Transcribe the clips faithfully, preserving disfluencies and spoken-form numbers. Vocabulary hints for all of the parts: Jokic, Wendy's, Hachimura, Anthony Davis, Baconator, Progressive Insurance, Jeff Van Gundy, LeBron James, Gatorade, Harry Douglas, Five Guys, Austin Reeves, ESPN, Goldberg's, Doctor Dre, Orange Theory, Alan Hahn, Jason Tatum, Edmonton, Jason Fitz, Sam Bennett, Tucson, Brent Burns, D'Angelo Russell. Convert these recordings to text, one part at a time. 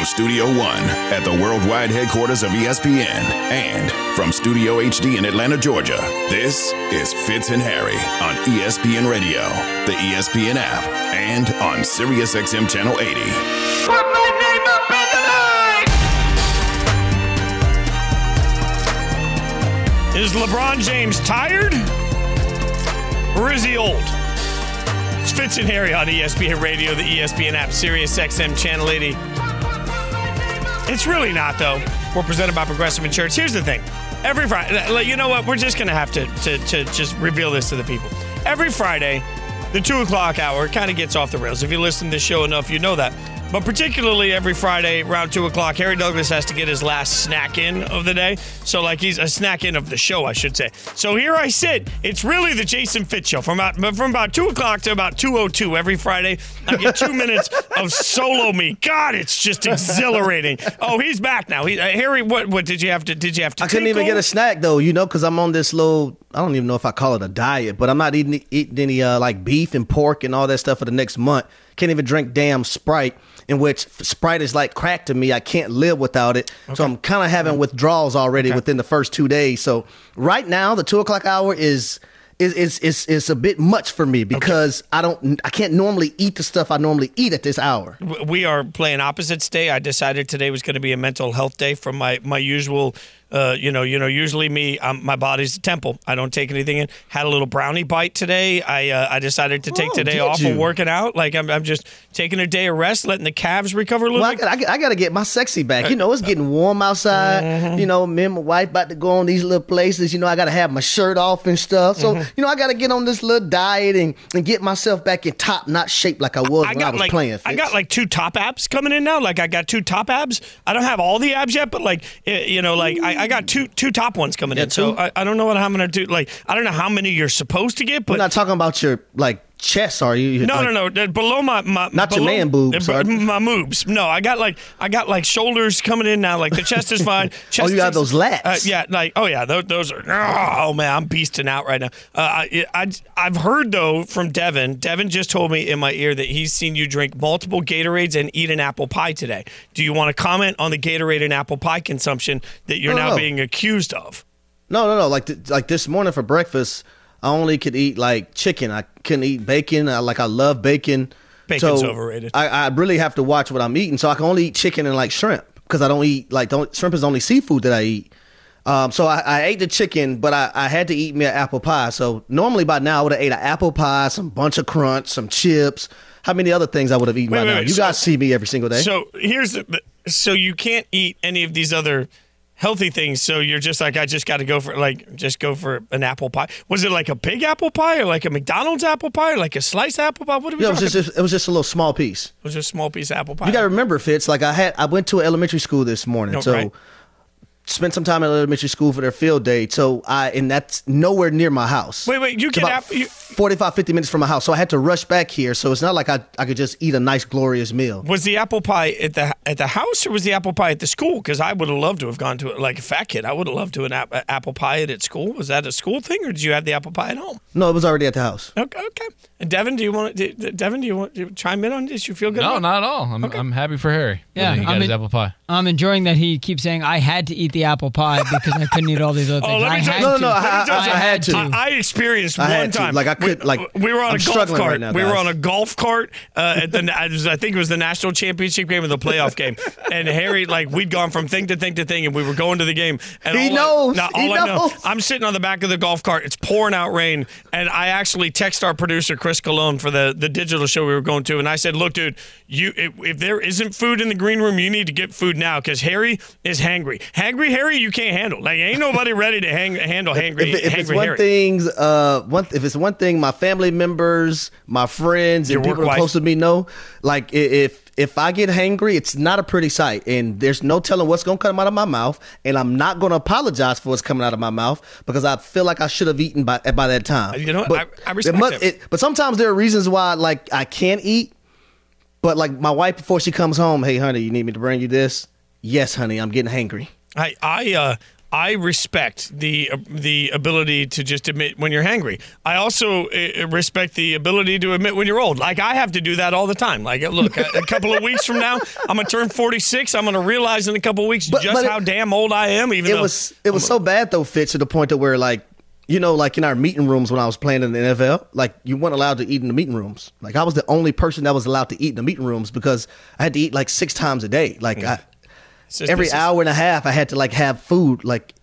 from Studio One at the worldwide headquarters of E S P N and from Studio H D in Atlanta, Georgia, this is Fitz and Harry on E S P N Radio, the E S P N app, and on Sirius X M Channel eighty. Put my name up in the night! Is LeBron James tired? Or is he old? It's Fitz and Harry on E S P N Radio, the E S P N app, Sirius X M Channel eighty. It's really not, though. We're presented by Progressive Insurance. Here's the thing. Every Friday, you know what? We're just going to have to, to to just reveal this to the people. Every Friday, the two o'clock hour kind of gets off the rails. If you listen to this show enough, you know that. But particularly every Friday around two o'clock, Harry Douglas has to get his last snack in of the day. So, like, he's a snack in of the show, I should say. So here I sit. It's really the Jason Fitz Show. From about, from about two o'clock to about two oh two every Friday, I get two minutes of solo me. God, it's just exhilarating. Oh, he's back now. He, uh, Harry, what what did you have to did you have to? I couldn't even get a snack, though, you know, because I'm on this little, I don't even know if I call it a diet, but I'm not eating, eating any, uh, like, beef and pork and all that stuff for the next month. Can't even drink damn Sprite, in which Sprite is like crack to me. I can't live without it. Okay. So I'm kind of having withdrawals already okay. within the first two days. So right now, the two o'clock hour is is is is, is a bit much for me because okay. I don't I can't normally eat the stuff I normally eat at this hour. We are playing opposites day. I decided today was going to be a mental health day from my my usual. Uh, you know, you know. Usually, me, I'm, my body's a temple. I don't take anything in. Had a little brownie bite today. I uh, I decided to take oh, today off of working out. Like I'm, I'm just taking a day of rest, letting the calves recover a little well, bit. I, I, I got to get my sexy back. You know, it's getting warm outside. Mm-hmm. You know, me and my wife about to go on these little places. You know, I got to have my shirt off and stuff. So mm-hmm. you know, I got to get on this little diet and, and get myself back in top notch shape like I was I, when I, got I was like, playing. Fitz. I got like two top abs coming in now. Like I got two top abs. I don't have all the abs yet, but like it, you know, like I. I got two two top ones coming yeah, in, two? so I, I don't know what I'm gonna do. Like, I don't know how many you're supposed to get. But we're not talking about your like chest, are you? No, like, no, no. Below my, my not below, your man boobs, uh, my moobs. No, I got like I got like shoulders coming in now. Like the chest is fine. Chest oh, you got those lats? Uh, yeah, like oh yeah, those, those are. Oh man, I'm beasting out right now. Uh, I, I I've heard though from Devin. Devin just told me in my ear that he's seen you drink multiple Gatorades and eat an apple pie today. Do you want to comment on the Gatorade and apple pie consumption that you're oh, now no. being accused of? No, no, no. Like th- like this morning for breakfast. I only could eat like chicken. I couldn't eat bacon. I, like I love bacon. Bacon's so overrated. I, I really have to watch what I'm eating. So I can only eat chicken and like shrimp because I don't eat like don't, shrimp is the only seafood that I eat. Um, so I, I ate the chicken, but I, I had to eat me an apple pie. So normally by now I would have ate an apple pie, some bunch of crunch, some chips. How many other things I would have eaten wait, by wait, now? Wait, you so, guys see me every single day. So here's the, so you can't eat any of these other healthy things, so you're just like, I just got to go for like, just go for an apple pie. Was it like a big apple pie or like a McDonald's apple pie or like a sliced apple pie? What are we yeah, talking? It was, just, it was just a little small piece. It was just a small piece of apple pie. You got to remember, Fitz, like I had, I went to elementary school this morning, oh, so right. spent some time at elementary school for their field day, so I, and that's nowhere near my house. Wait, wait, you it's get apple? You... forty-five, fifty minutes from my house, so I had to rush back here, so it's not like I, I could just eat a nice, glorious meal. Was the apple pie at the at the house, or was the apple pie at the school? Because I would have loved to have gone to it, like a fat kid. I would have loved to have an ap- apple pie at, at school. Was that a school thing, or did you have the apple pie at home? No, it was already at the house. Okay, okay. And Devin, do you want to, Devin, do you want to chime in on this? You feel good? No, about? Not at all. I'm, okay. I'm happy for Harry. Yeah, he got I'm his en- apple pie. I'm enjoying that he keeps saying, I had to eat the apple pie because I couldn't eat all these other things. Oh, let me tell you. No, no, I, I, I, I had to. I, I experienced I one time. To. Like I could. Like we were on I'm a golf cart. Right now, we were on a golf cart uh, at the. I think it was the national championship game or the playoff game. And Harry, like we'd gone from thing to thing to thing, and we were going to the game. And he knows. I, all he I knows. Know, I'm sitting on the back of the golf cart. It's pouring out rain, and I actually text our producer Chris Colon for the the digital show we were going to, and I said, "Look, dude, you if, if there isn't food in the green room, you need to get food now because Harry is hangry. Hangry Harry, you can't handle. Like ain't nobody ready to hang, handle hangry. If, if, if hangry it's one Harry. Thing, uh, one if it's one thing, my family members, my friends, and your people close to me know. Like if if I get hangry, it's not a pretty sight, and there's no telling what's gonna come out of my mouth, and I'm not gonna apologize for what's coming out of my mouth because I feel like I should have eaten by by that time. You know, but I, I respect it, must, it. But sometimes there are reasons why, like I can't eat, but like my wife before she comes home, hey honey, you need me to bring you this? Yes, honey, I'm getting hangry. I I uh I respect the uh, the ability to just admit when you're hangry. I also uh, respect the ability to admit when you're old. Like, I have to do that all the time. Like, look, a, a couple of weeks from now, I'm going to turn forty-six. I'm going to realize in a couple of weeks but, just but how it, damn old I am. Even it though was, it was I'm, so bad, though, Fitz, to the point to where, like, you know, like in our meeting rooms when I was playing in the N F L, like, you weren't allowed to eat in the meeting rooms. Like, I was the only person that was allowed to eat in the meeting rooms because I had to eat, like, six times a day. Like, yeah. I... Just, Every hour and a half, I had to like have food like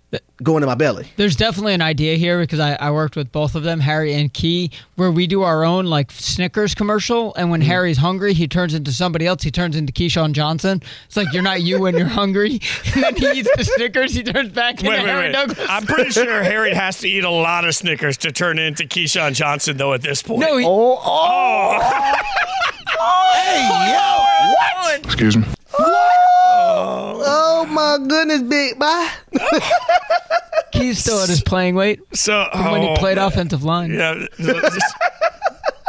going in my belly. There's definitely an idea here because I, I worked with both of them, Harry and Key, where we do our own like Snickers commercial. And when mm. Harry's hungry, he turns into somebody else. He turns into Keyshawn Johnson. It's like, you're not you when you're hungry. And then he eats the Snickers. He turns back into wait, wait, Harry wait. Douglas. I'm pretty sure Harry has to eat a lot of Snickers to turn into Keyshawn Johnson, though, at this point. No, he- oh, oh. oh. oh. Hey, yo. What? Excuse me. What? Oh, my goodness, big boy. He's still at his playing weight so, oh, when he played man. offensive line. Yeah,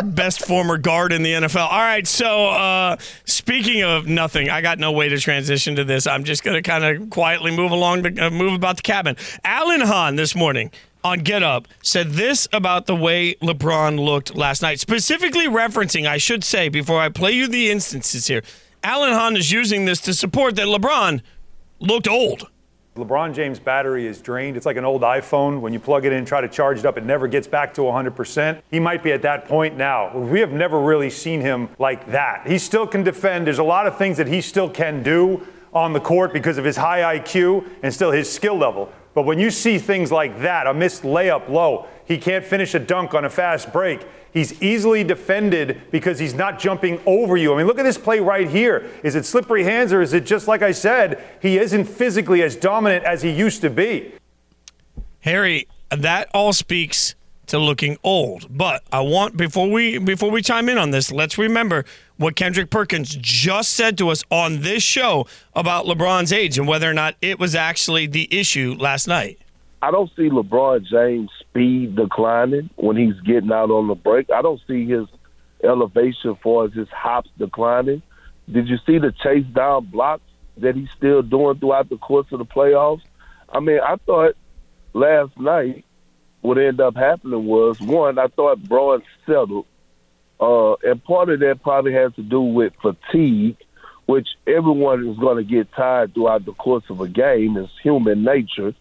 best former guard in the N F L. All right, so uh, speaking of nothing, I got no way to transition to this. I'm just going to kind of quietly move along, to, uh, move about the cabin. Alan Hahn this morning on Get Up said this about the way LeBron looked last night, specifically referencing, I should say, before I play you the instances here, Alan Hahn is using this to support that LeBron looked old. LeBron James' battery is drained. It's like an old iPhone. When you plug it in and try to charge it up, it never gets back to one hundred percent. He might be at that point now. We have never really seen him like that. He still can defend. There's a lot of things that he still can do on the court because of his high I Q and still his skill level. But when you see things like that, a missed layup low, he can't finish a dunk on a fast break. He's easily defended because he's not jumping over you. I mean, look at this play right here. Is it slippery hands or is it just like I said, he isn't physically as dominant as he used to be? Harry, that all speaks to looking old. But I want, before we before we chime in on this, let's remember what Kendrick Perkins just said to us on this show about LeBron's age and whether or not it was actually the issue last night. I don't see LeBron James' speed declining when he's getting out on the break. I don't see his elevation as far as his hops declining. Did you see the chase down blocks that he's still doing throughout the course of the playoffs? I mean, I thought last night what ended up happening was, one, I thought Braun settled. Uh, and part of that probably has to do with fatigue, which everyone is going to get tired throughout the course of a game. It's human nature.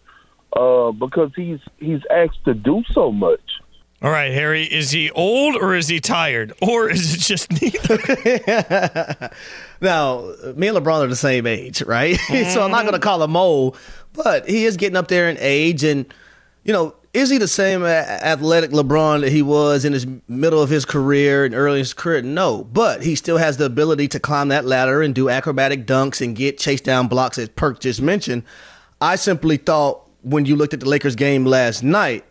Uh, because he's he's asked to do so much. All right, Harry, is he old or is he tired? Or is it just neither? Now, me and LeBron are the same age, right? Mm. So I'm not going to call him old, but he is getting up there in age. And, you know, is he the same athletic LeBron that he was in his middle of his career and early in his career? No, but he still has the ability to climb that ladder and do acrobatic dunks and get chase down blocks, as Perk just mentioned. I simply thought, when you looked at the Lakers game last night,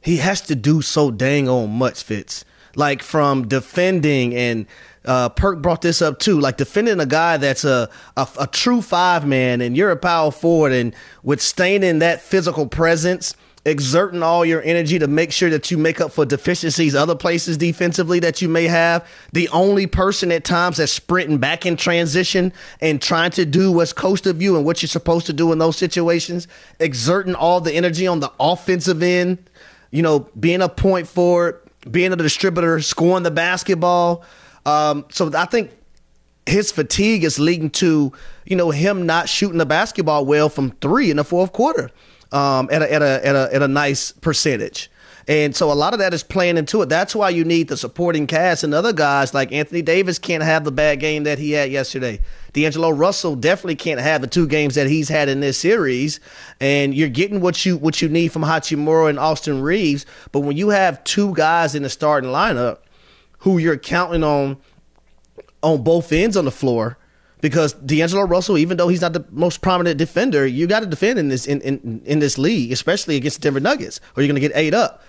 he has to do so dang on much, Fitz. Like, from defending, and uh, Perk brought this up too, like defending a guy that's a, a, a true five man and you're a power forward, and withstanding that physical presence, exerting all your energy to make sure that you make up for deficiencies other places defensively that you may have. The only person at times that's sprinting back in transition and trying to do what's coached of you and what you're supposed to do in those situations, exerting all the energy on the offensive end, you know, being a point forward, being a distributor, scoring the basketball. Um, so I think his fatigue is leading to, you know, him not shooting the basketball well from three in the fourth quarter. Um, at a, at a at a at a nice percentage, and so a lot of that is playing into it. That's why you need the supporting cast and other guys like Anthony Davis can't have the bad game that he had yesterday. D'Angelo Russell definitely can't have the two games that he's had in this series. And you're getting what you what you need from Hachimura and Austin Reeves. But when you have two guys in the starting lineup who you're counting on on both ends on the floor. Because D'Angelo Russell, even though he's not the most prominent defender, you got to defend in this in, in, in this league, especially against the Denver Nuggets, or you're going to get ate up.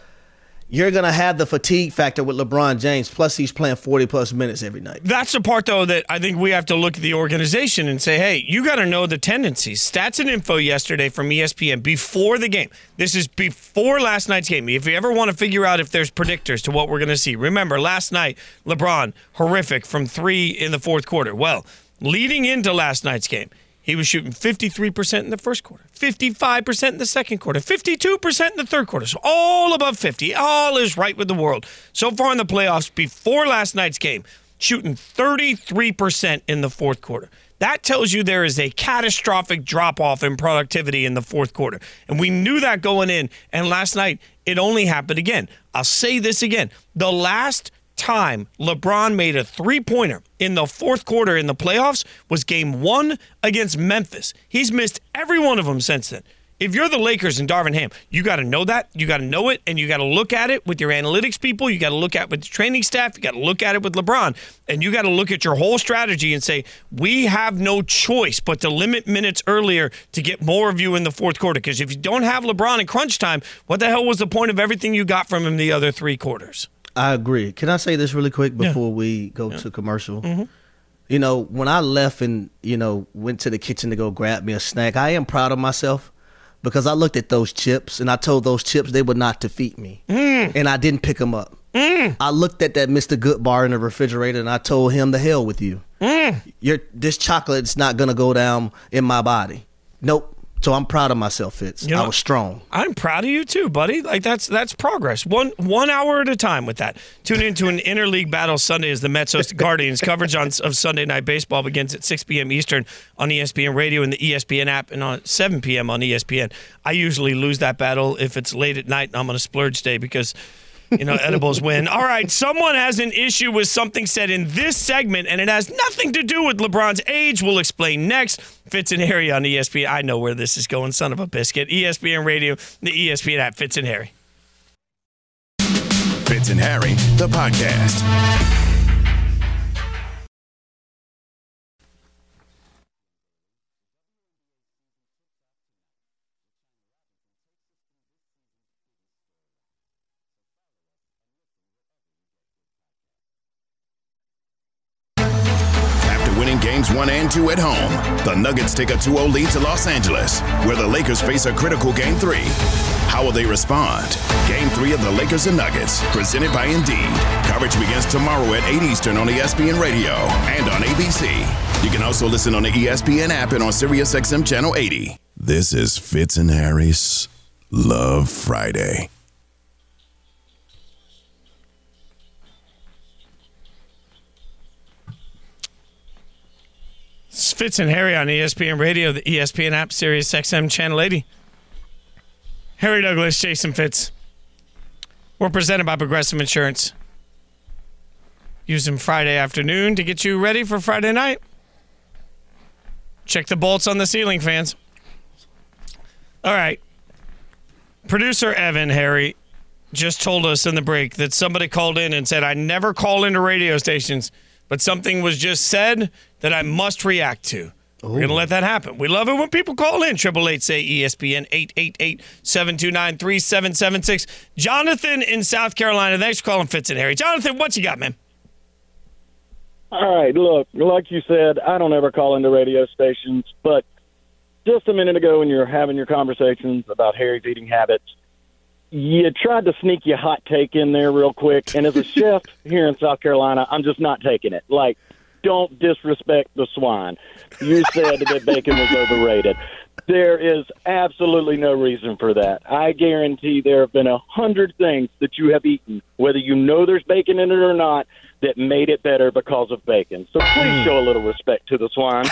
You're going to have the fatigue factor with LeBron James, plus he's playing forty-plus minutes every night. That's the part, though, that I think we have to look at the organization and say, hey, you got to know the tendencies. Stats and info yesterday from E S P N before the game. This is before last night's game. If you ever want to figure out if there's predictors to what we're going to see. Remember, last night, LeBron, horrific from three in the fourth quarter. Well, leading into last night's game, He was shooting fifty-three percent in the first quarter, fifty-five percent in the second quarter, fifty-two percent in the third quarter. So all above fifty. All is right with the world. So far in the playoffs, before last night's game, shooting thirty-three percent in the fourth quarter. That tells you there is a catastrophic drop-off in productivity in the fourth quarter. And we knew that going in, and last night it only happened again. I'll say this again. The last time LeBron made a three-pointer in the fourth quarter in the playoffs was game one against Memphis. He's missed every one of them since then. If you're the Lakers and Darvin Ham, you got to know that, you got to know it, and you got to look at it with your analytics people, you got to look at it with the training staff, you got to look at it with LeBron, and you got to look at your whole strategy and say, we have no choice but to limit minutes earlier to get more of you in the fourth quarter, because if you don't have LeBron in crunch time, what the hell was the point of everything you got from him the other three quarters? I agree. Can I say this really quick before yeah. we go yeah. to commercial? Mm-hmm. You know, when I left and, you know, went to the kitchen to go grab me a snack, I am proud of myself, because I looked at those chips, and I told those chips they would not defeat me. Mm. And I didn't pick them up. Mm. I looked at that Mister Good bar in the refrigerator, and I told him, the hell with you. Mm. You're, this chocolate's not going to go down in my body. Nope. So I'm proud of myself, Fitz. Yep. I was strong. I'm proud of you too, buddy. Like that's that's progress. One one hour at a time with that. Tune into an interleague battle Sunday as the Mets host the Guardians. Coverage on of Sunday Night Baseball begins at six p.m. Eastern on E S P N Radio and the E S P N app, and on seven p.m. on E S P N. I usually lose that battle if it's late at night and I'm on a splurge day because, you know, edibles win. All right, someone has an issue with something said in this segment, and it has nothing to do with LeBron's age. We'll explain next. Fitz and Harry on E S P N. I know where this is going, son of a biscuit. E S P N Radio, the E S P N app. Fitz and Harry. Fitz and Harry, the podcast. Games one and two at home, the Nuggets take a two oh lead to Los Angeles, where the Lakers face a critical Game three. How will they respond? Game three of the Lakers and Nuggets, presented by Indeed. Coverage begins tomorrow at eight Eastern on E S P N Radio and on A B C. You can also listen on the E S P N app and on Sirius X M Channel eighty. This is Fitz and Harry's Love Friday. It's Fitz and Harry on E S P N Radio, the E S P N app, Sirius X M Channel eighty. Harry Douglas, Jason Fitz. We're presented by Progressive Insurance. Use them Friday afternoon to get you ready for Friday night. Check the bolts on the ceiling fans. All right. Producer Evan, Harry, just told us in the break that somebody called in and said, I never call into radio stations, but something was just said that I must react to. Ooh. We're going to let that happen. We love it when people call in. eight eight eight, say E S P N, eight eight eight, seven two nine, three seven seven six. Jonathan in South Carolina. Thanks for calling Fitz and Harry. Jonathan, what you got, man? All right, look, like you said, I don't ever call into radio stations, but just a minute ago when you were having your conversations about Harry's eating habits, you tried to sneak your hot take in there real quick, and as a chef here in South Carolina, I'm just not taking it. Like, don't disrespect the swine. You said that bacon was overrated. There is absolutely no reason for that. I guarantee there have been a hundred things that you have eaten, whether you know there's bacon in it or not, that made it better because of bacon. So please show a little respect to the swine.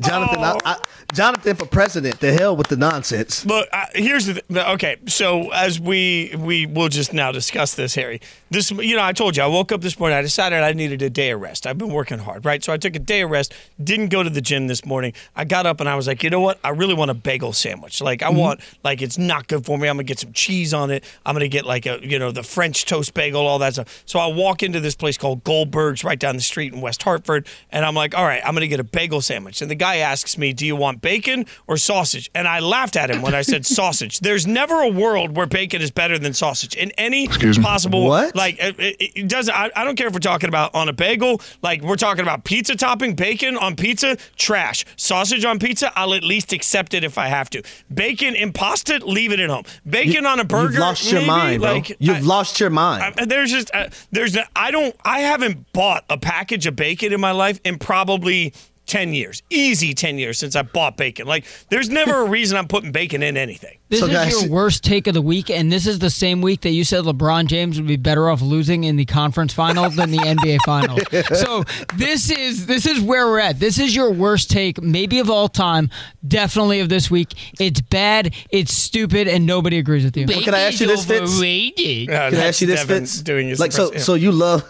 Jonathan, oh. I, I, Jonathan for president. The hell with the nonsense. Look, I, here's the th- okay. So as we we will just now discuss this, Harry. This, you know, I told you I woke up this morning. I decided I needed a day of rest. I've been working hard, right? So I took a day of rest. Didn't go to the gym this morning. I got up and I was like, you know what? I really want a bagel sandwich. Like I mm-hmm. want, like it's not good for me. I'm gonna get some cheese on it. I'm gonna get like a, you know, the French toast bagel, all that stuff. So I walk into this place called Goldberg's right down the street in West Hartford, and I'm like, all right, I'm gonna get a bagel sandwich. And the guy asks me, do you want bacon or sausage? And I laughed at him when I said sausage. There's never a world where bacon is better than sausage in any Excuse possible what? Like it, it doesn't I, I don't care if we're talking about on a bagel, like we're talking about pizza topping, bacon on pizza, trash. Sausage on pizza, I'll at least accept it if I have to. Bacon in pasta, leave it at home. Bacon you, on a burger, you've lost maybe, your mind, like, bro. You've I, lost your mind. I, there's just I, there's I don't I haven't bought a package of bacon in my life in probably ten years. Easy ten years since I bought bacon. Like, there's never a reason I'm putting bacon in anything. This so is guys, your worst take of the week, and this is the same week that you said LeBron James would be better off losing in the conference final than the N B A final. So this is this is where we're at. This is your worst take, maybe of all time, definitely of this week. It's bad, it's stupid, and nobody agrees with you. Well, can I ask you this, Fitz? Uh, can I ask you this, Fitz? Doing your like, so, so you love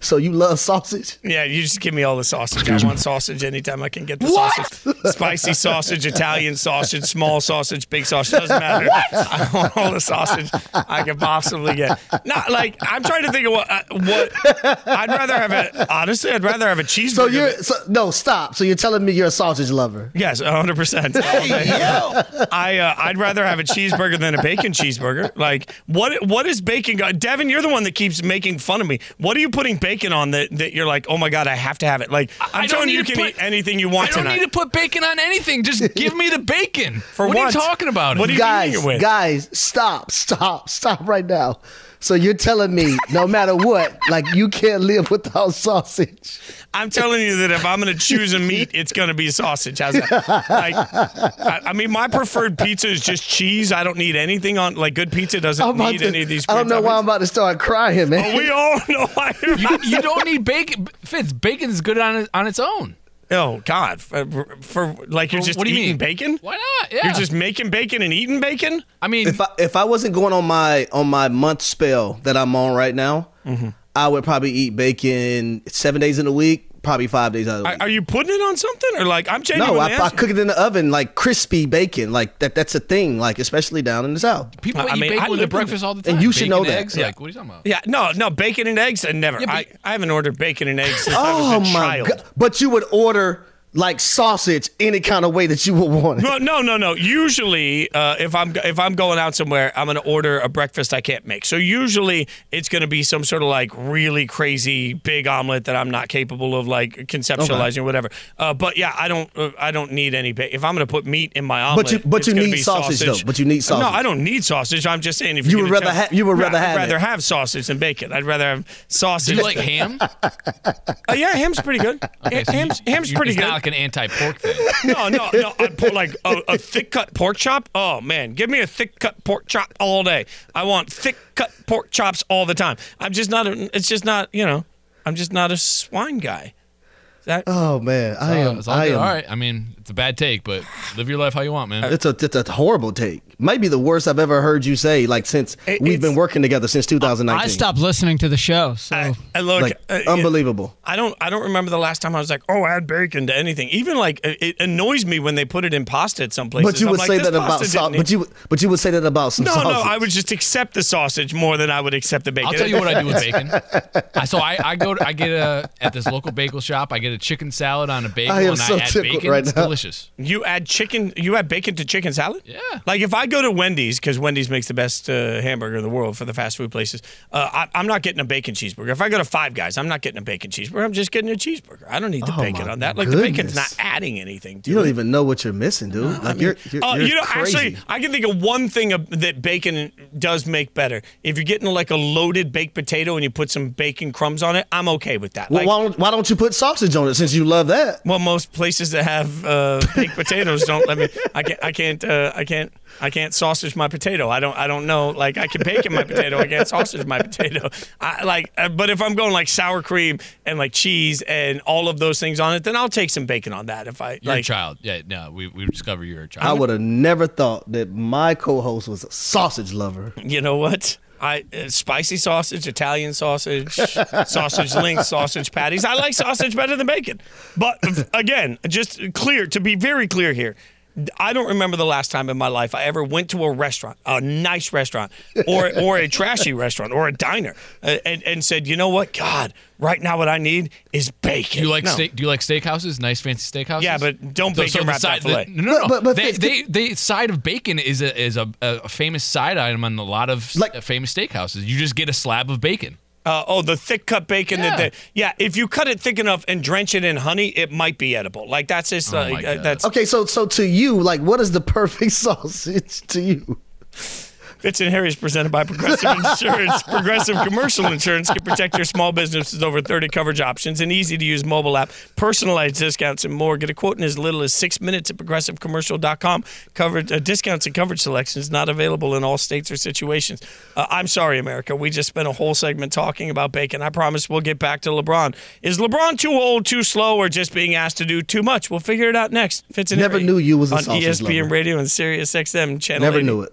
so you love sausage? Yeah, you just give me all the sausage I want. Sausage anytime I can get the what? sausage. Spicy sausage, Italian sausage, small sausage, big sausage, doesn't matter. I want all the sausage I can possibly get. Not like I'm trying to think of what uh, what I'd rather have a honestly I'd rather have a cheeseburger. So you so, no stop. So you're telling me you're a sausage lover? Yes, one hundred percent. Hey, yo. I uh, I'd rather have a cheeseburger than a bacon cheeseburger. Like what what is bacon got? Devin, you're the one that keeps making fun of me. What are you putting bacon on that that you're like, "Oh my god, I have to have it." Like I'm telling you You can put, eat anything you want tonight. I don't tonight. need to put bacon on anything. Just give me the bacon. For what? What are you talking about? What are you guys, with? Guys, stop, stop, stop right now. So you're telling me no matter what, like you can't live without sausage. I'm telling you that if I'm going to choose a meat, it's going to be sausage. How's that? Like, I, I mean, my preferred pizza is just cheese. I don't need anything on, like good pizza doesn't need to, any of these. I don't know topics. why I'm about to start crying, man. Oh, we all know why. You, you don't need bacon. Fitz, bacon's good on on its own. Oh, God. For, for like you're just what do you eating mean? bacon? Why not? Yeah. You're just making bacon and eating bacon? I mean, if I, if I wasn't going on my on my month spell that I'm on right now, mm-hmm. I would probably eat bacon seven days in a week, probably five days out of the week. Are you putting it on something? Or like, I'm genuinely asking. No, I, I cook it in the oven, like crispy bacon. Like that that's a thing, like especially down in the South. People uh, eat I mean, bacon with breakfast all the time. And you bacon should know and that. Eggs? Yeah. Like, what are you talking about? Yeah, no, no, bacon and eggs, I never. Yeah, I, I haven't ordered bacon and eggs since oh I was a child. God. But you would order like sausage any kind of way that you would want it. No, no, no, no. Usually, uh, if I'm if I'm going out somewhere, I'm going to order a breakfast I can't make. So usually it's going to be some sort of like really crazy big omelet that I'm not capable of like conceptualizing okay. or whatever. Uh, but yeah, I don't uh, I don't need any bacon. If I'm going to put meat in my omelet, but you, but it's you need sausage, sausage though. But you need sausage. No, I don't need sausage. I'm just saying if you would rather tell, ha- you would rather I'd have rather it. have sausage than bacon. I'd rather have sausage. Do you like ham? uh, yeah, ham's pretty good. Okay, so ham's you, ham's you, pretty good. Like an anti-pork thing. No, no, no. I put like a, a thick-cut pork chop. Oh, man. Give me a thick-cut pork chop all day. I want thick-cut pork chops all the time. I'm just not a, it's just not, you know, I'm just not a swine guy. That, oh, man. I uh, am. It's all, I am. all right. I mean, it's a bad take, but live your life how you want, man. It's a, it's a horrible take. Might be the worst I've ever heard you say, like, since it, we've been working together since two thousand nineteen. I stopped listening to the show. So. I, I look, like, uh, unbelievable. I don't I don't remember the last time I was like, oh, add bacon to anything. Even, like, it annoys me when they put it in pasta at some places. But you would I'm say like, that about sausage. But you, but you would say that about some no, sausage. No, no, I would just accept the sausage more than I would accept the bacon. I'll tell you what I do with bacon. So I, I go to, I get a, at this local bagel shop, I get a chicken salad on a bagel, I and so I add bacon. Right it's now. delicious. You add chicken, you add bacon to chicken salad? Yeah. Like, if I I go to Wendy's because Wendy's makes the best uh, hamburger in the world for the fast food places. Uh, I, I'm not getting a bacon cheeseburger. If I go to Five Guys, I'm not getting a bacon cheeseburger. I'm just getting a cheeseburger. I don't need the oh bacon on that. Like goodness. The bacon's not adding anything to it. You don't even know what you're missing, dude. No, like I mean, you're, you're, uh, you're you know, crazy. Actually, I can think of one thing that bacon does make better. If you're getting like a loaded baked potato and you put some bacon crumbs on it, I'm okay with that. Well, like, why, don't, why don't you put sausage on it since you love that? Well, most places that have uh, baked potatoes don't let me. I can't. I can't. Uh, I can't. I can't sausage my potato. I don't. I don't know. Like I can bacon my potato. I can't sausage my potato. I like. Uh, but if I'm going like sour cream and like cheese and all of those things on it, then I'll take some bacon on that. If I you're like, a child. Yeah. No. We we discover you're a child. I would have never thought that my co-host was a sausage lover. You know what? I uh, spicy sausage, Italian sausage, sausage links, sausage patties. I like sausage better than bacon. But again, just clear to be very clear here. I don't remember the last time in my life I ever went to a restaurant, a nice restaurant, or or a trashy restaurant, or a diner, and, and said, you know what, God, right now what I need is bacon. Do you like no. steak? Do you like steakhouses? Nice fancy steakhouses? Yeah, but don't so, bacon so wrap side, that fillet. The, no, no, no. But, but, but they, they, they, the side of bacon is a is a, a famous side item on a lot of like, famous steakhouses. You just get a slab of bacon. Uh, oh, the thick cut bacon. Yeah. That they, yeah, if you cut it thick enough and drench it in honey, it might be edible. Like that's just. Oh uh, that's okay. So, so to you, like, what is the perfect sausage to you? Fitz and Harry is presented by Progressive Insurance. Progressive Commercial Insurance can protect your small business with over thirty coverage options, an easy-to-use mobile app, personalized discounts, and more. Get a quote in as little as six minutes at progressive commercial dot com. Coverage, uh, discounts and coverage selections not available in all states or situations. Uh, I'm sorry, America. We just spent a whole segment talking about bacon. I promise we'll get back to LeBron. Is LeBron too old, too slow, or just being asked to do too much? We'll figure it out next. Fitz and Harry. Never knew you was a sausage lover. On E S P N Radio and Sirius X M channel. Never knew it.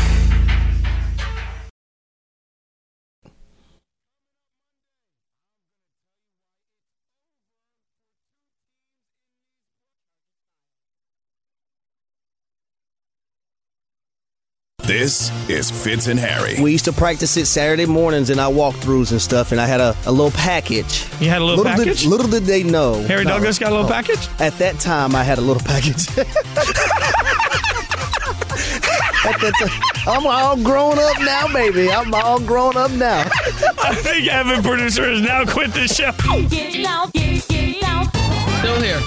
This is Fitz and Harry. We used to practice it Saturday mornings in our walkthroughs and stuff, and I had a, a little package. You had a little, little package? Did, little did they know. Harry no, Douglas got a little no. package? At that time, I had a little package. I'm all grown up now, baby. I'm all grown up now. I think Evan, producer, has now quit the show. Get down, get, get down. Still here.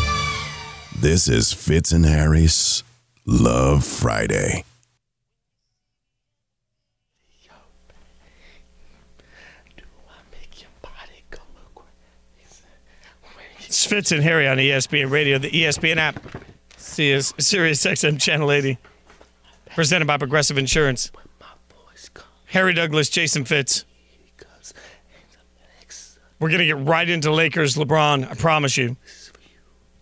This is Fitz and Harry's Love Friday. It's Fitz and Harry on E S P N Radio, the E S P N app, Sirius X M Channel eighty. Presented by Progressive Insurance. Harry Douglas, Jason Fitz. We're going to get right into Lakers, LeBron, I promise you.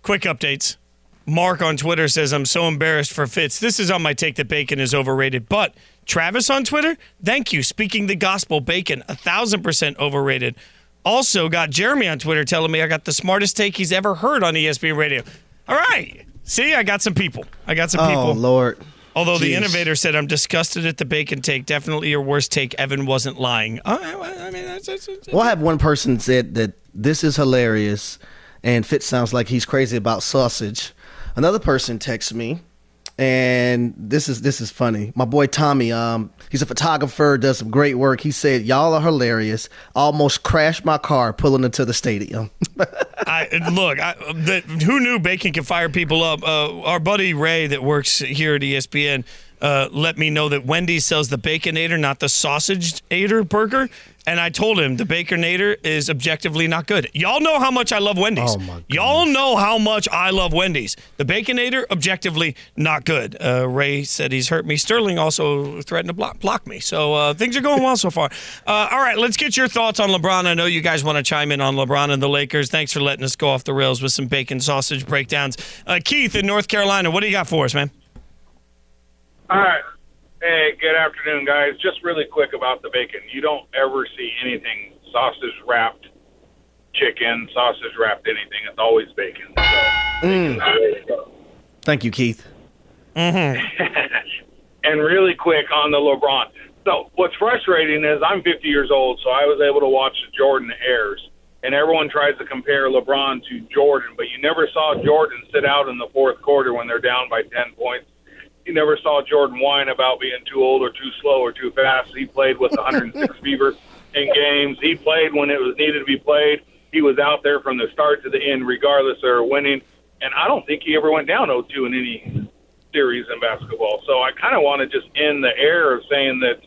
Quick updates. Mark on Twitter says, I'm so embarrassed for Fitz. This is on my take that bacon is overrated. But Travis on Twitter, thank you. Speaking the gospel, bacon, one thousand percent overrated. Also got Jeremy on Twitter telling me I got the smartest take he's ever heard on E S P N Radio. All right. See, I got some people. I got some people. Oh, Lord. Although Jeez. The innovator said, I'm disgusted at the bacon take. Definitely your worst take. Evan wasn't lying. I mean, that's, that's, that's, well, I had one person said that this is hilarious, and Fitz sounds like he's crazy about sausage. Another person texted me, and this is this is funny. My boy Tommy, um, he's a photographer, does some great work. He said, y'all are hilarious. Almost crashed my car pulling into the stadium. I, look, I, the, who knew bacon could fire people up? Uh, our buddy Ray that works here at E S P N uh, let me know that Wendy's sells the Baconator, not the Sausage-ator burger. And I told him the Baconator is objectively not good. Y'all know how much I love Wendy's. Oh my Y'all know how much I love Wendy's. The Baconator, objectively not good. Uh, Ray said he's hurt me. Sterling also threatened to block, block me. So uh, things are going well so far. Uh, all right, let's get your thoughts on LeBron. I know you guys want to chime in on LeBron and the Lakers. Thanks for letting us go off the rails with some bacon sausage breakdowns. Uh, Keith in North Carolina, what do you got for us, man? All right. Hey, good afternoon, guys. Just really quick about the bacon. You don't ever see anything sausage-wrapped chicken, sausage-wrapped anything. It's always bacon. So mm. bacon. Thank you, Keith. Mm-hmm. And really quick on the LeBron. So what's frustrating is I'm fifty years old, so I was able to watch the Jordan heirs, and everyone tries to compare LeBron to Jordan, but you never saw Jordan sit out in the fourth quarter when they're down by ten points. You never saw Jordan whine about being too old or too slow or too fast. He played with one hundred six fever in games. He played when it was needed to be played. He was out there from the start to the end, regardless of their winning. And I don't think he ever went down oh two in any series in basketball. So I kind of want to just end the air of saying that,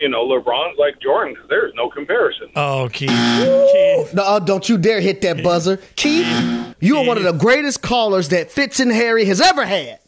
you know, LeBron's like Jordan because there's no comparison. Oh, Keith. Keith. No, don't you dare hit that Keith. buzzer. Keith, Keith. you are Keith. one of the greatest callers that Fitz and Harry has ever had.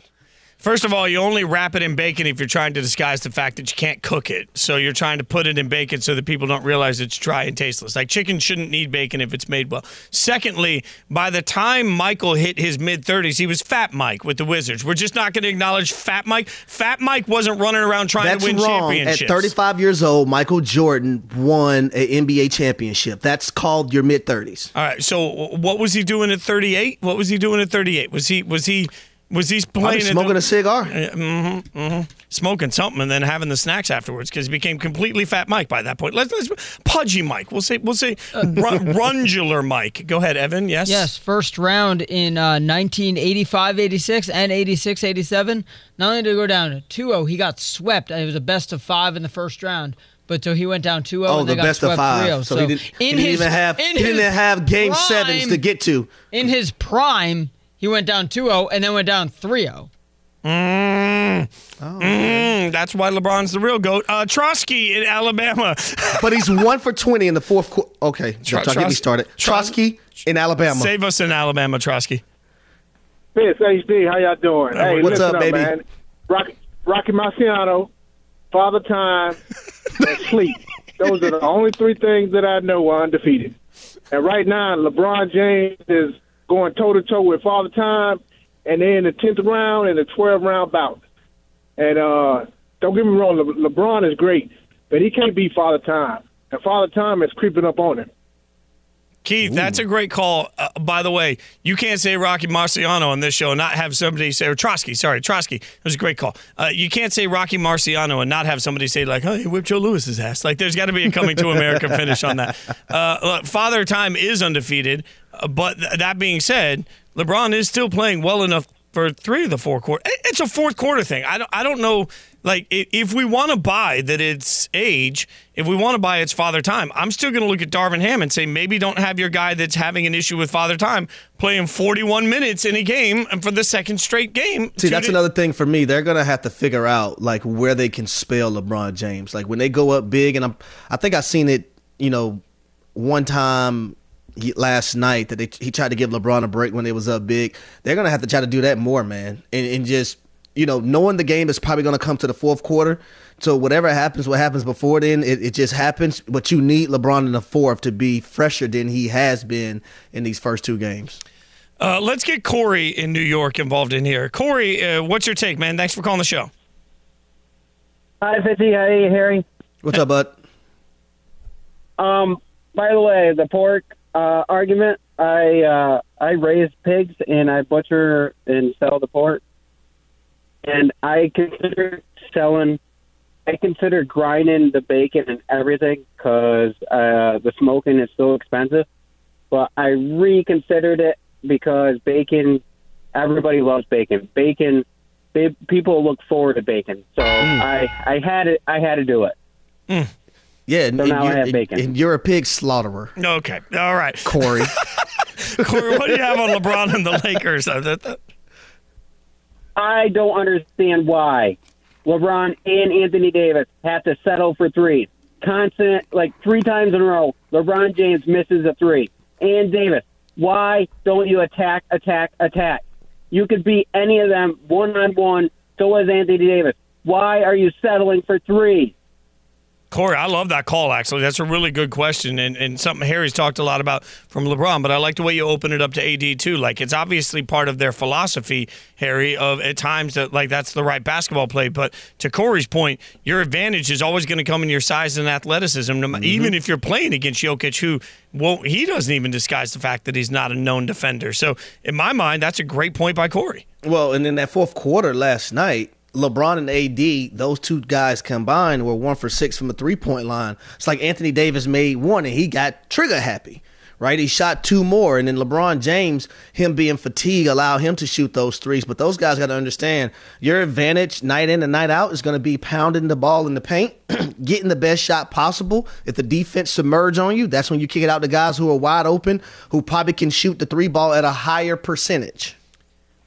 First of all, you only wrap it in bacon if you're trying to disguise the fact that you can't cook it. So you're trying to put it in bacon so that people don't realize it's dry and tasteless. Like, chicken shouldn't need bacon if it's made well. Secondly, by the time Michael hit his mid-thirties, he was Fat Mike with the Wizards. We're just not going to acknowledge Fat Mike. Fat Mike wasn't running around trying That's to win wrong. championships. At thirty-five years old, Michael Jordan won an N B A championship. That's called your mid-thirties. All right, so what was he doing at thirty-eight? What was he doing at thirty-eight? Was he was he... Was he playing? Smoking a cigar. Mm-hmm, mm-hmm. Smoking something and then having the snacks afterwards because he became completely Fat Mike by that point. Let's, let's pudgy Mike. We'll say we'll say uh, run, rungular Mike. Go ahead, Evan. Yes. Yes. First round in uh, nineteen eighty-five eighty-six and eighty-six eighty-seven. Not only did he go down two oh, he got swept. It was a best of five in the first round. But so he went down two oh oh, and they the got best swept of five. So, so he didn't, he didn't his, even have he didn't have game prime, sevens to get to. In his prime. He went down two oh and then went down three oh. Mm. Oh, mm. That's why LeBron's the real GOAT. Uh, Trotsky in Alabama. But he's one for twenty in the fourth quarter. Okay, Tr- Tr- get me started. Trotsky Tr- in Alabama. Save us in Alabama, Trotsky. Hey, it's H D. How y'all doing? Hey, what's up, up, baby? Man. Rocky, Rocky Marciano, Father Time, and Sleep. Those are the only three things that I know are undefeated. And right now, LeBron James is going toe-to-toe with Father Time, and they're in the tenth round and the twelfth round bout. And uh, don't get me wrong, Le- LeBron is great, but he can't beat Father Time. And Father Time is creeping up on him. Keith, Ooh. That's a great call. Uh, by the way, you can't say Rocky Marciano on this show and not have somebody say, or Trotsky, sorry, Trotsky. That was a great call. Uh, you can't say Rocky Marciano and not have somebody say, like, oh, he whipped Joe Louis's ass. Like, there's got to be a coming to America finish on that. Uh, look, Father Time is undefeated, uh, but th- that being said, LeBron is still playing well enough for three of the four quarters. It's a fourth quarter thing. I don't, I don't know. Like, if we want to buy that it's age, if we want to buy it's Father Time, I'm still going to look at Darvin Ham and say maybe don't have your guy that's having an issue with Father Time playing forty-one minutes in a game and for the second straight game. See, that's to- another thing for me. They're going to have to figure out, like, where they can spell LeBron James. Like, when they go up big, and I'm, I think I've seen it, you know, one time – He, last night that they, he tried to give LeBron a break when they was up big. They're going to have to try to do that more, man. And, and just, you know, knowing the game is probably going to come to the fourth quarter. So whatever happens, what happens before then, it, it just happens. But you need LeBron in the fourth to be fresher than he has been in these first two games. Uh, let's get Corey in New York involved in here. Corey, uh, what's your take, man? Thanks for calling the show. Hi, fifty. Hey, Harry. What's up, bud? Um. By the way, the pork... Uh, argument. I uh, I raise pigs and I butcher and sell the pork, and I consider selling. I consider grinding the bacon and everything because uh, the smoking is so expensive. But I reconsidered it because bacon. Everybody loves bacon. Bacon. They, people look forward to bacon, so mm. I I had it. I had to do it. Mm. Yeah, so and, now I have bacon. And you're a pig slaughterer. Okay, all right, Corey. Corey, what do you have on LeBron and the Lakers? I don't understand why LeBron and Anthony Davis have to settle for threes. Constant, like three times in a row, LeBron James misses a three. And Davis, why don't you attack, attack, attack? You could beat any of them one-on-one, so is Anthony Davis. Why are you settling for threes? Corey, I love that call, actually. That's a really good question and, and something Harry's talked a lot about from LeBron, but I like the way you open it up to A D, too. Like, it's obviously part of their philosophy, Harry, of at times that, like, that's the right basketball play. But to Corey's point, your advantage is always going to come in your size and athleticism, mm-hmm. even if you're playing against Jokic, who, well, he doesn't even disguise the fact that he's not a known defender. So, in my mind, that's a great point by Corey. Well, and in that fourth quarter last night, LeBron and A D, those two guys combined were one for six from the three-point line. It's like Anthony Davis made one, and he got trigger happy, right? He shot two more, and then LeBron James, him being fatigued, allowed him to shoot those threes. But those guys got to understand your advantage night in and night out is going to be pounding the ball in the paint, getting the best shot possible. If the defense submerge on you, that's when you kick it out to guys who are wide open, who probably can shoot the three ball at a higher percentage.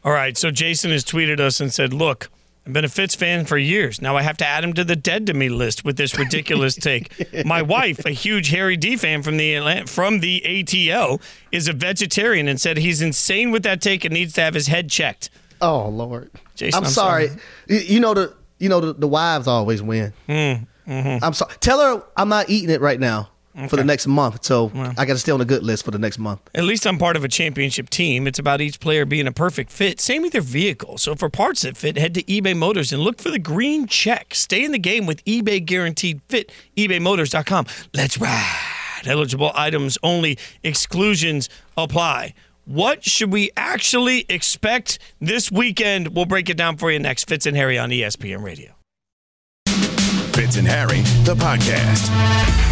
All right, so Jason has tweeted us and said, look, I've been a Fitz fan for years. Now I have to add him to the dead to me list with this ridiculous take. My wife, a huge Harry D fan from the Atlant- from the A T L, is a vegetarian and said he's insane with that take and needs to have his head checked. Oh Lord, Jason, I'm, I'm sorry. sorry. You know the you know the, the wives always win. Mm, mm-hmm. I'm sorry. Tell her I'm not eating it right now. Okay. For the next month, so well, I got to stay on the good list for the next month. At least I'm part of a championship team. It's about each player being a perfect fit. Same with their vehicle. So for parts that fit, head to eBay Motors and look for the green check. Stay in the game with eBay Guaranteed Fit. eBay Motors dot com. Let's ride. Eligible items only. Exclusions apply. What should we actually expect this weekend? We'll break it down for you next. Fitz and Harry on E S P N Radio. Fitz and Harry, the podcast.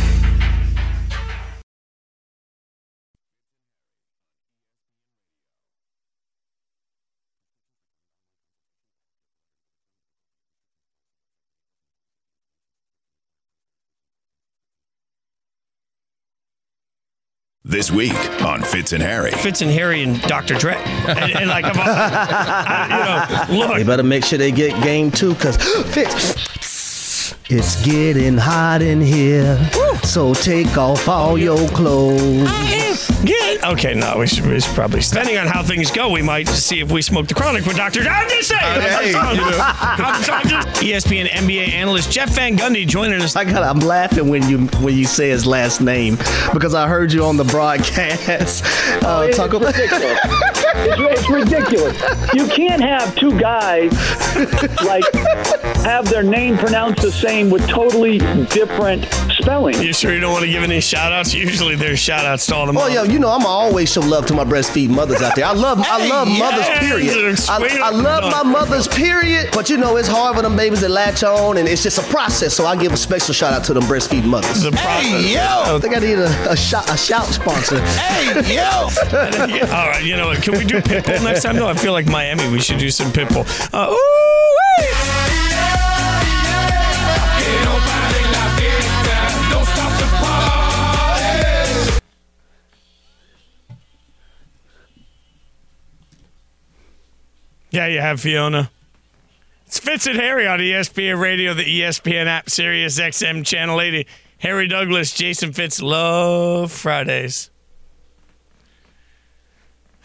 This week on Fitz and Harry. Fitz and Harry and Doctor Dre. And, and like, I'm, I, you know, look. They better make sure they get game two, because Fitz, it's getting hot in here. Woo. So take off all your clothes. I am getting, okay, no, we should, we should probably, depending on how things go, we might see if we smoke the chronic with Doctor Dre. I'm just saying. Uh, hey, I'm, you know. I'm, I'm just, E S P N N B A analyst Jeff Van Gundy joining us. I got, I'm laughing when you when you say his last name because I heard you on the broadcast. Uh, oh, it's, talk it's, ridiculous. it's ridiculous. You can't have two guys like have their name pronounced the same with totally different spelling. You sure you don't want to give any shout outs? Usually there's shout outs to all the mothers. Well, yo, you know, I'm always show love to my breastfeeding mothers out there. I love hey, I love mothers, yes, period. I, I love my mothers, period. But you know, it's hard for them babies that latch on, and it's just a process. So I give a special shout out to them breastfeeding mothers. The process. Hey, yo. I think I need a, a, shot, a shout sponsor. Hey, yo. All right, you know what? Can we do Pitbull next time? No, I feel like Miami. We should do some Pitbull. Uh, ooh-wee. Don't stop the party. Yeah, you have Fiona. It's Fitz and Harry on E S P N Radio, the E S P N app, Sirius X M Channel eighty. Harry Douglas, Jason Fitz, love Fridays.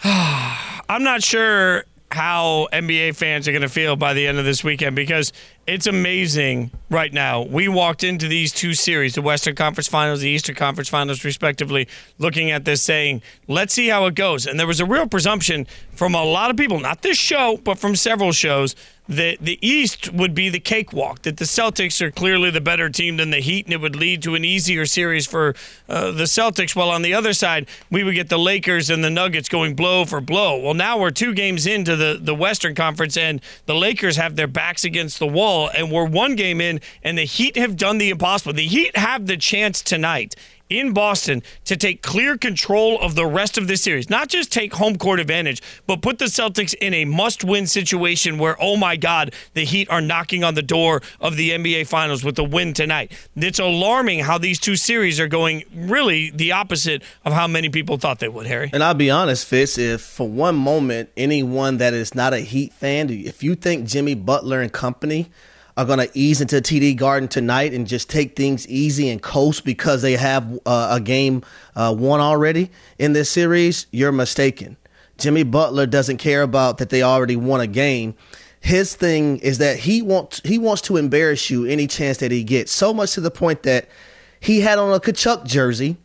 I'm not sure how N B A fans are going to feel by the end of this weekend because it's amazing right now. We walked into these two series, the Western Conference Finals, the Eastern Conference Finals, respectively, looking at this saying, let's see how it goes. And there was a real presumption from a lot of people, not this show, but from several shows, that the East would be the cakewalk, that the Celtics are clearly the better team than the Heat, and it would lead to an easier series for uh, the Celtics. While on the other side, we would get the Lakers and the Nuggets going blow for blow. Well, now we're two games into the, the Western Conference, and the Lakers have their backs against the wall. And we're one game in, and the Heat have done the impossible. The Heat have the chance tonight in Boston to take clear control of the rest of this series. Not just take home court advantage, but put the Celtics in a must-win situation where, oh my God, the Heat are knocking on the door of the N B A Finals with a win tonight. It's alarming how these two series are going really the opposite of how many people thought they would, Harry. And I'll be honest, Fitz, if for one moment anyone that is not a Heat fan, if you think Jimmy Butler and company are going to ease into T D Garden tonight and just take things easy and coast because they have uh, a game uh, won already in this series, you're mistaken. Jimmy Butler doesn't care about that they already won a game. His thing is that he wants he wants to embarrass you any chance that he gets, so much to the point that he had on a Tkachuk jersey,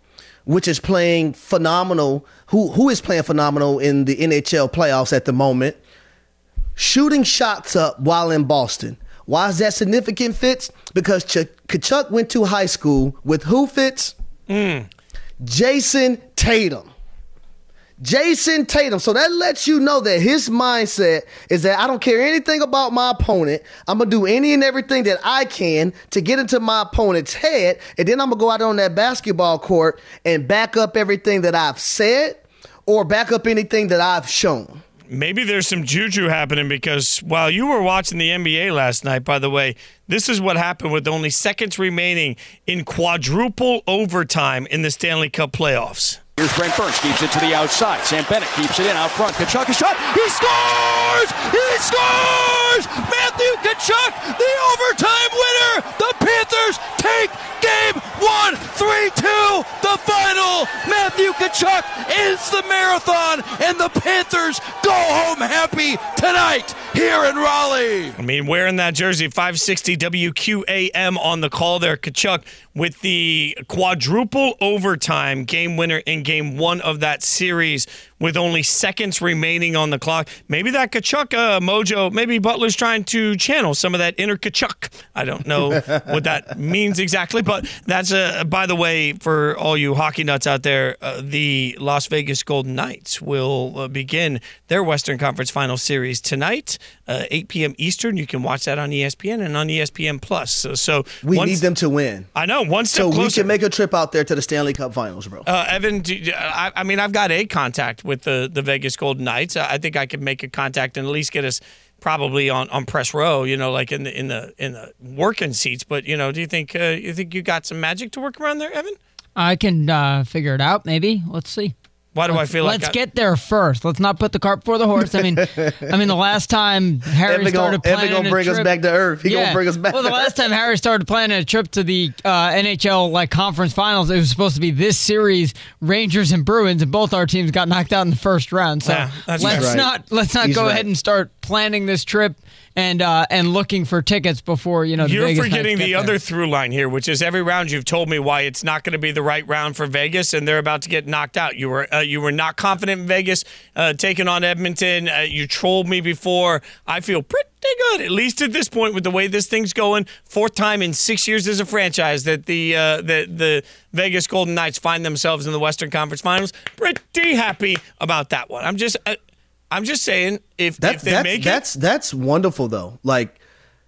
which is playing phenomenal, who who is playing phenomenal in the N H L playoffs at the moment, shooting shots up while in Boston. Why is that significant, Fitz? Because Ch- Tkachuk went to high school with who, Fitz? Mm. Jason Tatum. Jason Tatum. So that lets you know that his mindset is that I don't care anything about my opponent. I'm going to do any and everything that I can to get into my opponent's head, and then I'm going to go out on that basketball court and back up everything that I've said or back up anything that I've shown. Maybe there's some juju happening because while you were watching the N B A last night, by the way, this is what happened with only seconds remaining in quadruple overtime in the Stanley Cup playoffs. Here's Brent Burns, keeps it to the outside. Sam Bennett keeps it in out front. Tkachuk is shot. He scores! He scores! Matthew Tkachuk, the overtime winner! The Panthers take game one, three two, the final! Matthew Tkachuk ends the marathon, and the Panthers go home happy tonight here in Raleigh. I mean, wearing that jersey, five sixty W Q A M on the call there, Tkachuk, with the quadruple overtime game winner in game one of that series with only seconds remaining on the clock. Maybe that Tkachuk uh, mojo, maybe Butler's trying to channel some of that inner Tkachuk. I don't know what that means exactly, but that's, a, by the way, for all you hockey nuts out there, uh, the Las Vegas Golden Knights will uh, begin their Western Conference Final Series tonight, uh, eight p.m. Eastern. You can watch that on E S P N and on E S P N plus. Plus. So, so we once, need them to win. I know. One step so closer. We can make a trip out there to the Stanley Cup Finals, bro. Uh, Evan, do, I, I mean, I've got a contact with the, the Vegas Golden Knights. I think I could make a contact and at least get us probably on, on press row, you know, like in the in the in the working seats. But you know, do you think uh, you think you got some magic to work around there, Evan? I can uh, figure it out, maybe. Let's see. Why do let's, I feel like Let's I... get there first. Let's not put the cart before the horse. I mean, I mean, the last time Harry Evan started gonna, planning Evan gonna a trip... going to bring us back to Earth. He's yeah. going to bring us back. Well, the last time Harry started planning a trip to the uh, N H L like conference finals, it was supposed to be this series, Rangers and Bruins, and both our teams got knocked out in the first round. So yeah, let's, right. not, let's not He's go right. ahead and start planning this trip and uh, and looking for tickets before, you know, the You're Vegas forgetting the there. other through line here, which is every round you've told me why it's not going to be the right round for Vegas, and they're about to get knocked out. You were uh, you were not confident in Vegas uh, taking on Edmonton. Uh, you trolled me before. I feel pretty good, at least at this point, with the way this thing's going. Fourth time in six years as a franchise that the uh, the, the Vegas Golden Knights find themselves in the Western Conference Finals. Pretty happy about that one. I'm just... Uh, I'm just saying, if, that, if they that's, make it. That's, that's wonderful, though. Like,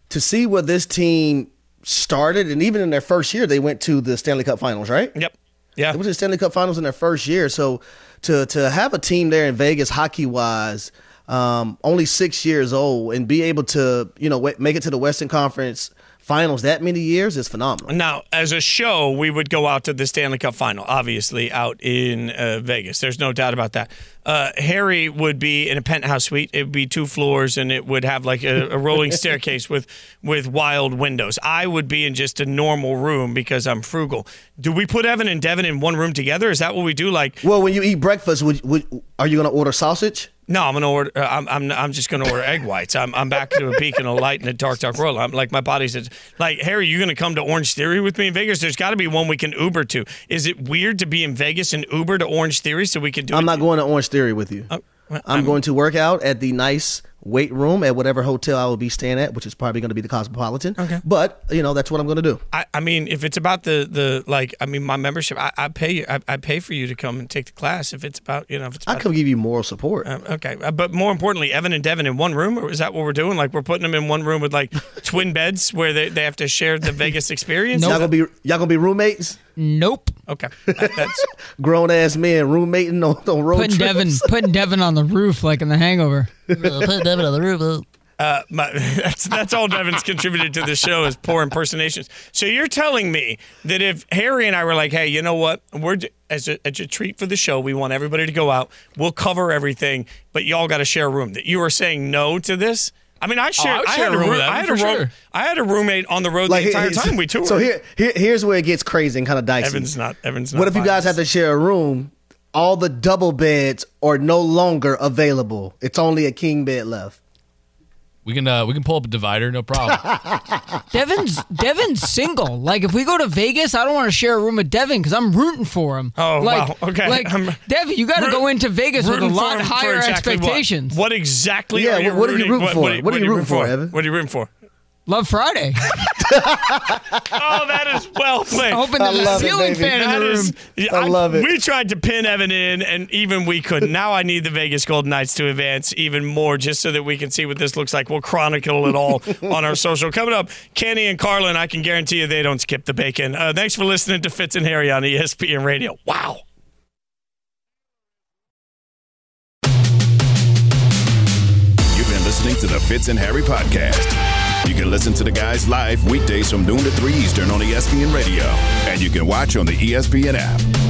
to see where this team started, and even in their first year, they went to the Stanley Cup Finals, right? Yep. Yeah. They went to the Stanley Cup Finals in their first year. So to to have a team there in Vegas, hockey-wise, um, only six years old, and be able to, you know, make it to the Western Conference Finals that many years is phenomenal. Now, as a show, we would go out to the Stanley Cup Final, obviously, out in uh, Vegas. There's no doubt about that. Uh, Harry would be in a penthouse suite. It would be two floors, and it would have like a, a rolling staircase with, with wild windows. I would be in just a normal room because I'm frugal. Do we put Evan and Devin in one room together? Is that what we do? Like, well, when you eat breakfast, would, would are you going to order sausage? No, I'm gonna order. Uh, I'm I'm I'm just gonna order egg whites. I'm I'm back to a beacon of light and a dark dark world. I'm like my body's like Harry. You gonna come to Orange Theory with me in Vegas? There's got to be one we can Uber to. Is it weird to be in Vegas and Uber to Orange Theory so we can do? I'm it? not going to Orange Theory with you. Oh, well, I'm, I'm going to work out at the nice weight room at whatever hotel I will be staying at, which is probably going to be the Cosmopolitan. Okay. But, you know, that's what I'm going to do. I, I mean, if it's about the, the like, I mean, my membership, I, I pay you, I, I pay for you to come and take the class if it's about, you know, if it's about. I come give you moral support. Um, okay. Uh, but more importantly, Evan and Devin in one room, or is that what we're doing? Like, we're putting them in one room with, like, twin beds where they, they have to share the Vegas experience? Nope. Y'all going to be roommates? Nope. Okay. That, that's grown-ass men roommating on, on road putting trips. Devin, putting Devin on the roof like in The Hangover. Put Devin on the roof. Uh, my, that's, that's all Devin's contributed to the show is poor impersonations. So you're telling me that if Harry and I were like, hey, you know what? We're as a, as a treat for the show, we want everybody to go out. We'll cover everything, but y'all got to share a room. That you are saying no to this? I mean, I shared. Oh, I, I, had a room, I, had a room, sure. I had a roommate on the road like, the entire time we toured. So here, here, here's where it gets crazy and kind of dicey. Evan's not. Evan's not. What if biased. You guys have to share a room? All the double beds are no longer available. It's only a king bed left. We can uh, we can pull up a divider, no problem. Devin's Devin's single. Like, if we go to Vegas, I don't want to share a room with Devin because I'm rooting for him. Oh, like, wow. Okay. Like, I'm, Devin, you got to go into Vegas with a lot higher exactly expectations. What, what exactly yeah, are you what, rooting, what, what, what, what are you rooting for? What are you rooting for, Evan? What are you rooting for? Love Friday. Oh, that is well played. Open the I ceiling it, fan that in the room. Is, I, I love it. We tried to pin Evan in, and even we couldn't. Now I need the Vegas Golden Knights to advance even more just so that we can see what this looks like. We'll chronicle it all on our social. Coming up, Kenny and Carlin, I can guarantee you they don't skip the bacon. Uh, thanks for listening to Fitz and Harry on E S P N Radio. Wow. You've been listening to the Fitz and Harry podcast. You can listen to the guys live weekdays from noon to three Eastern on E S P N Radio. And you can watch on the E S P N app.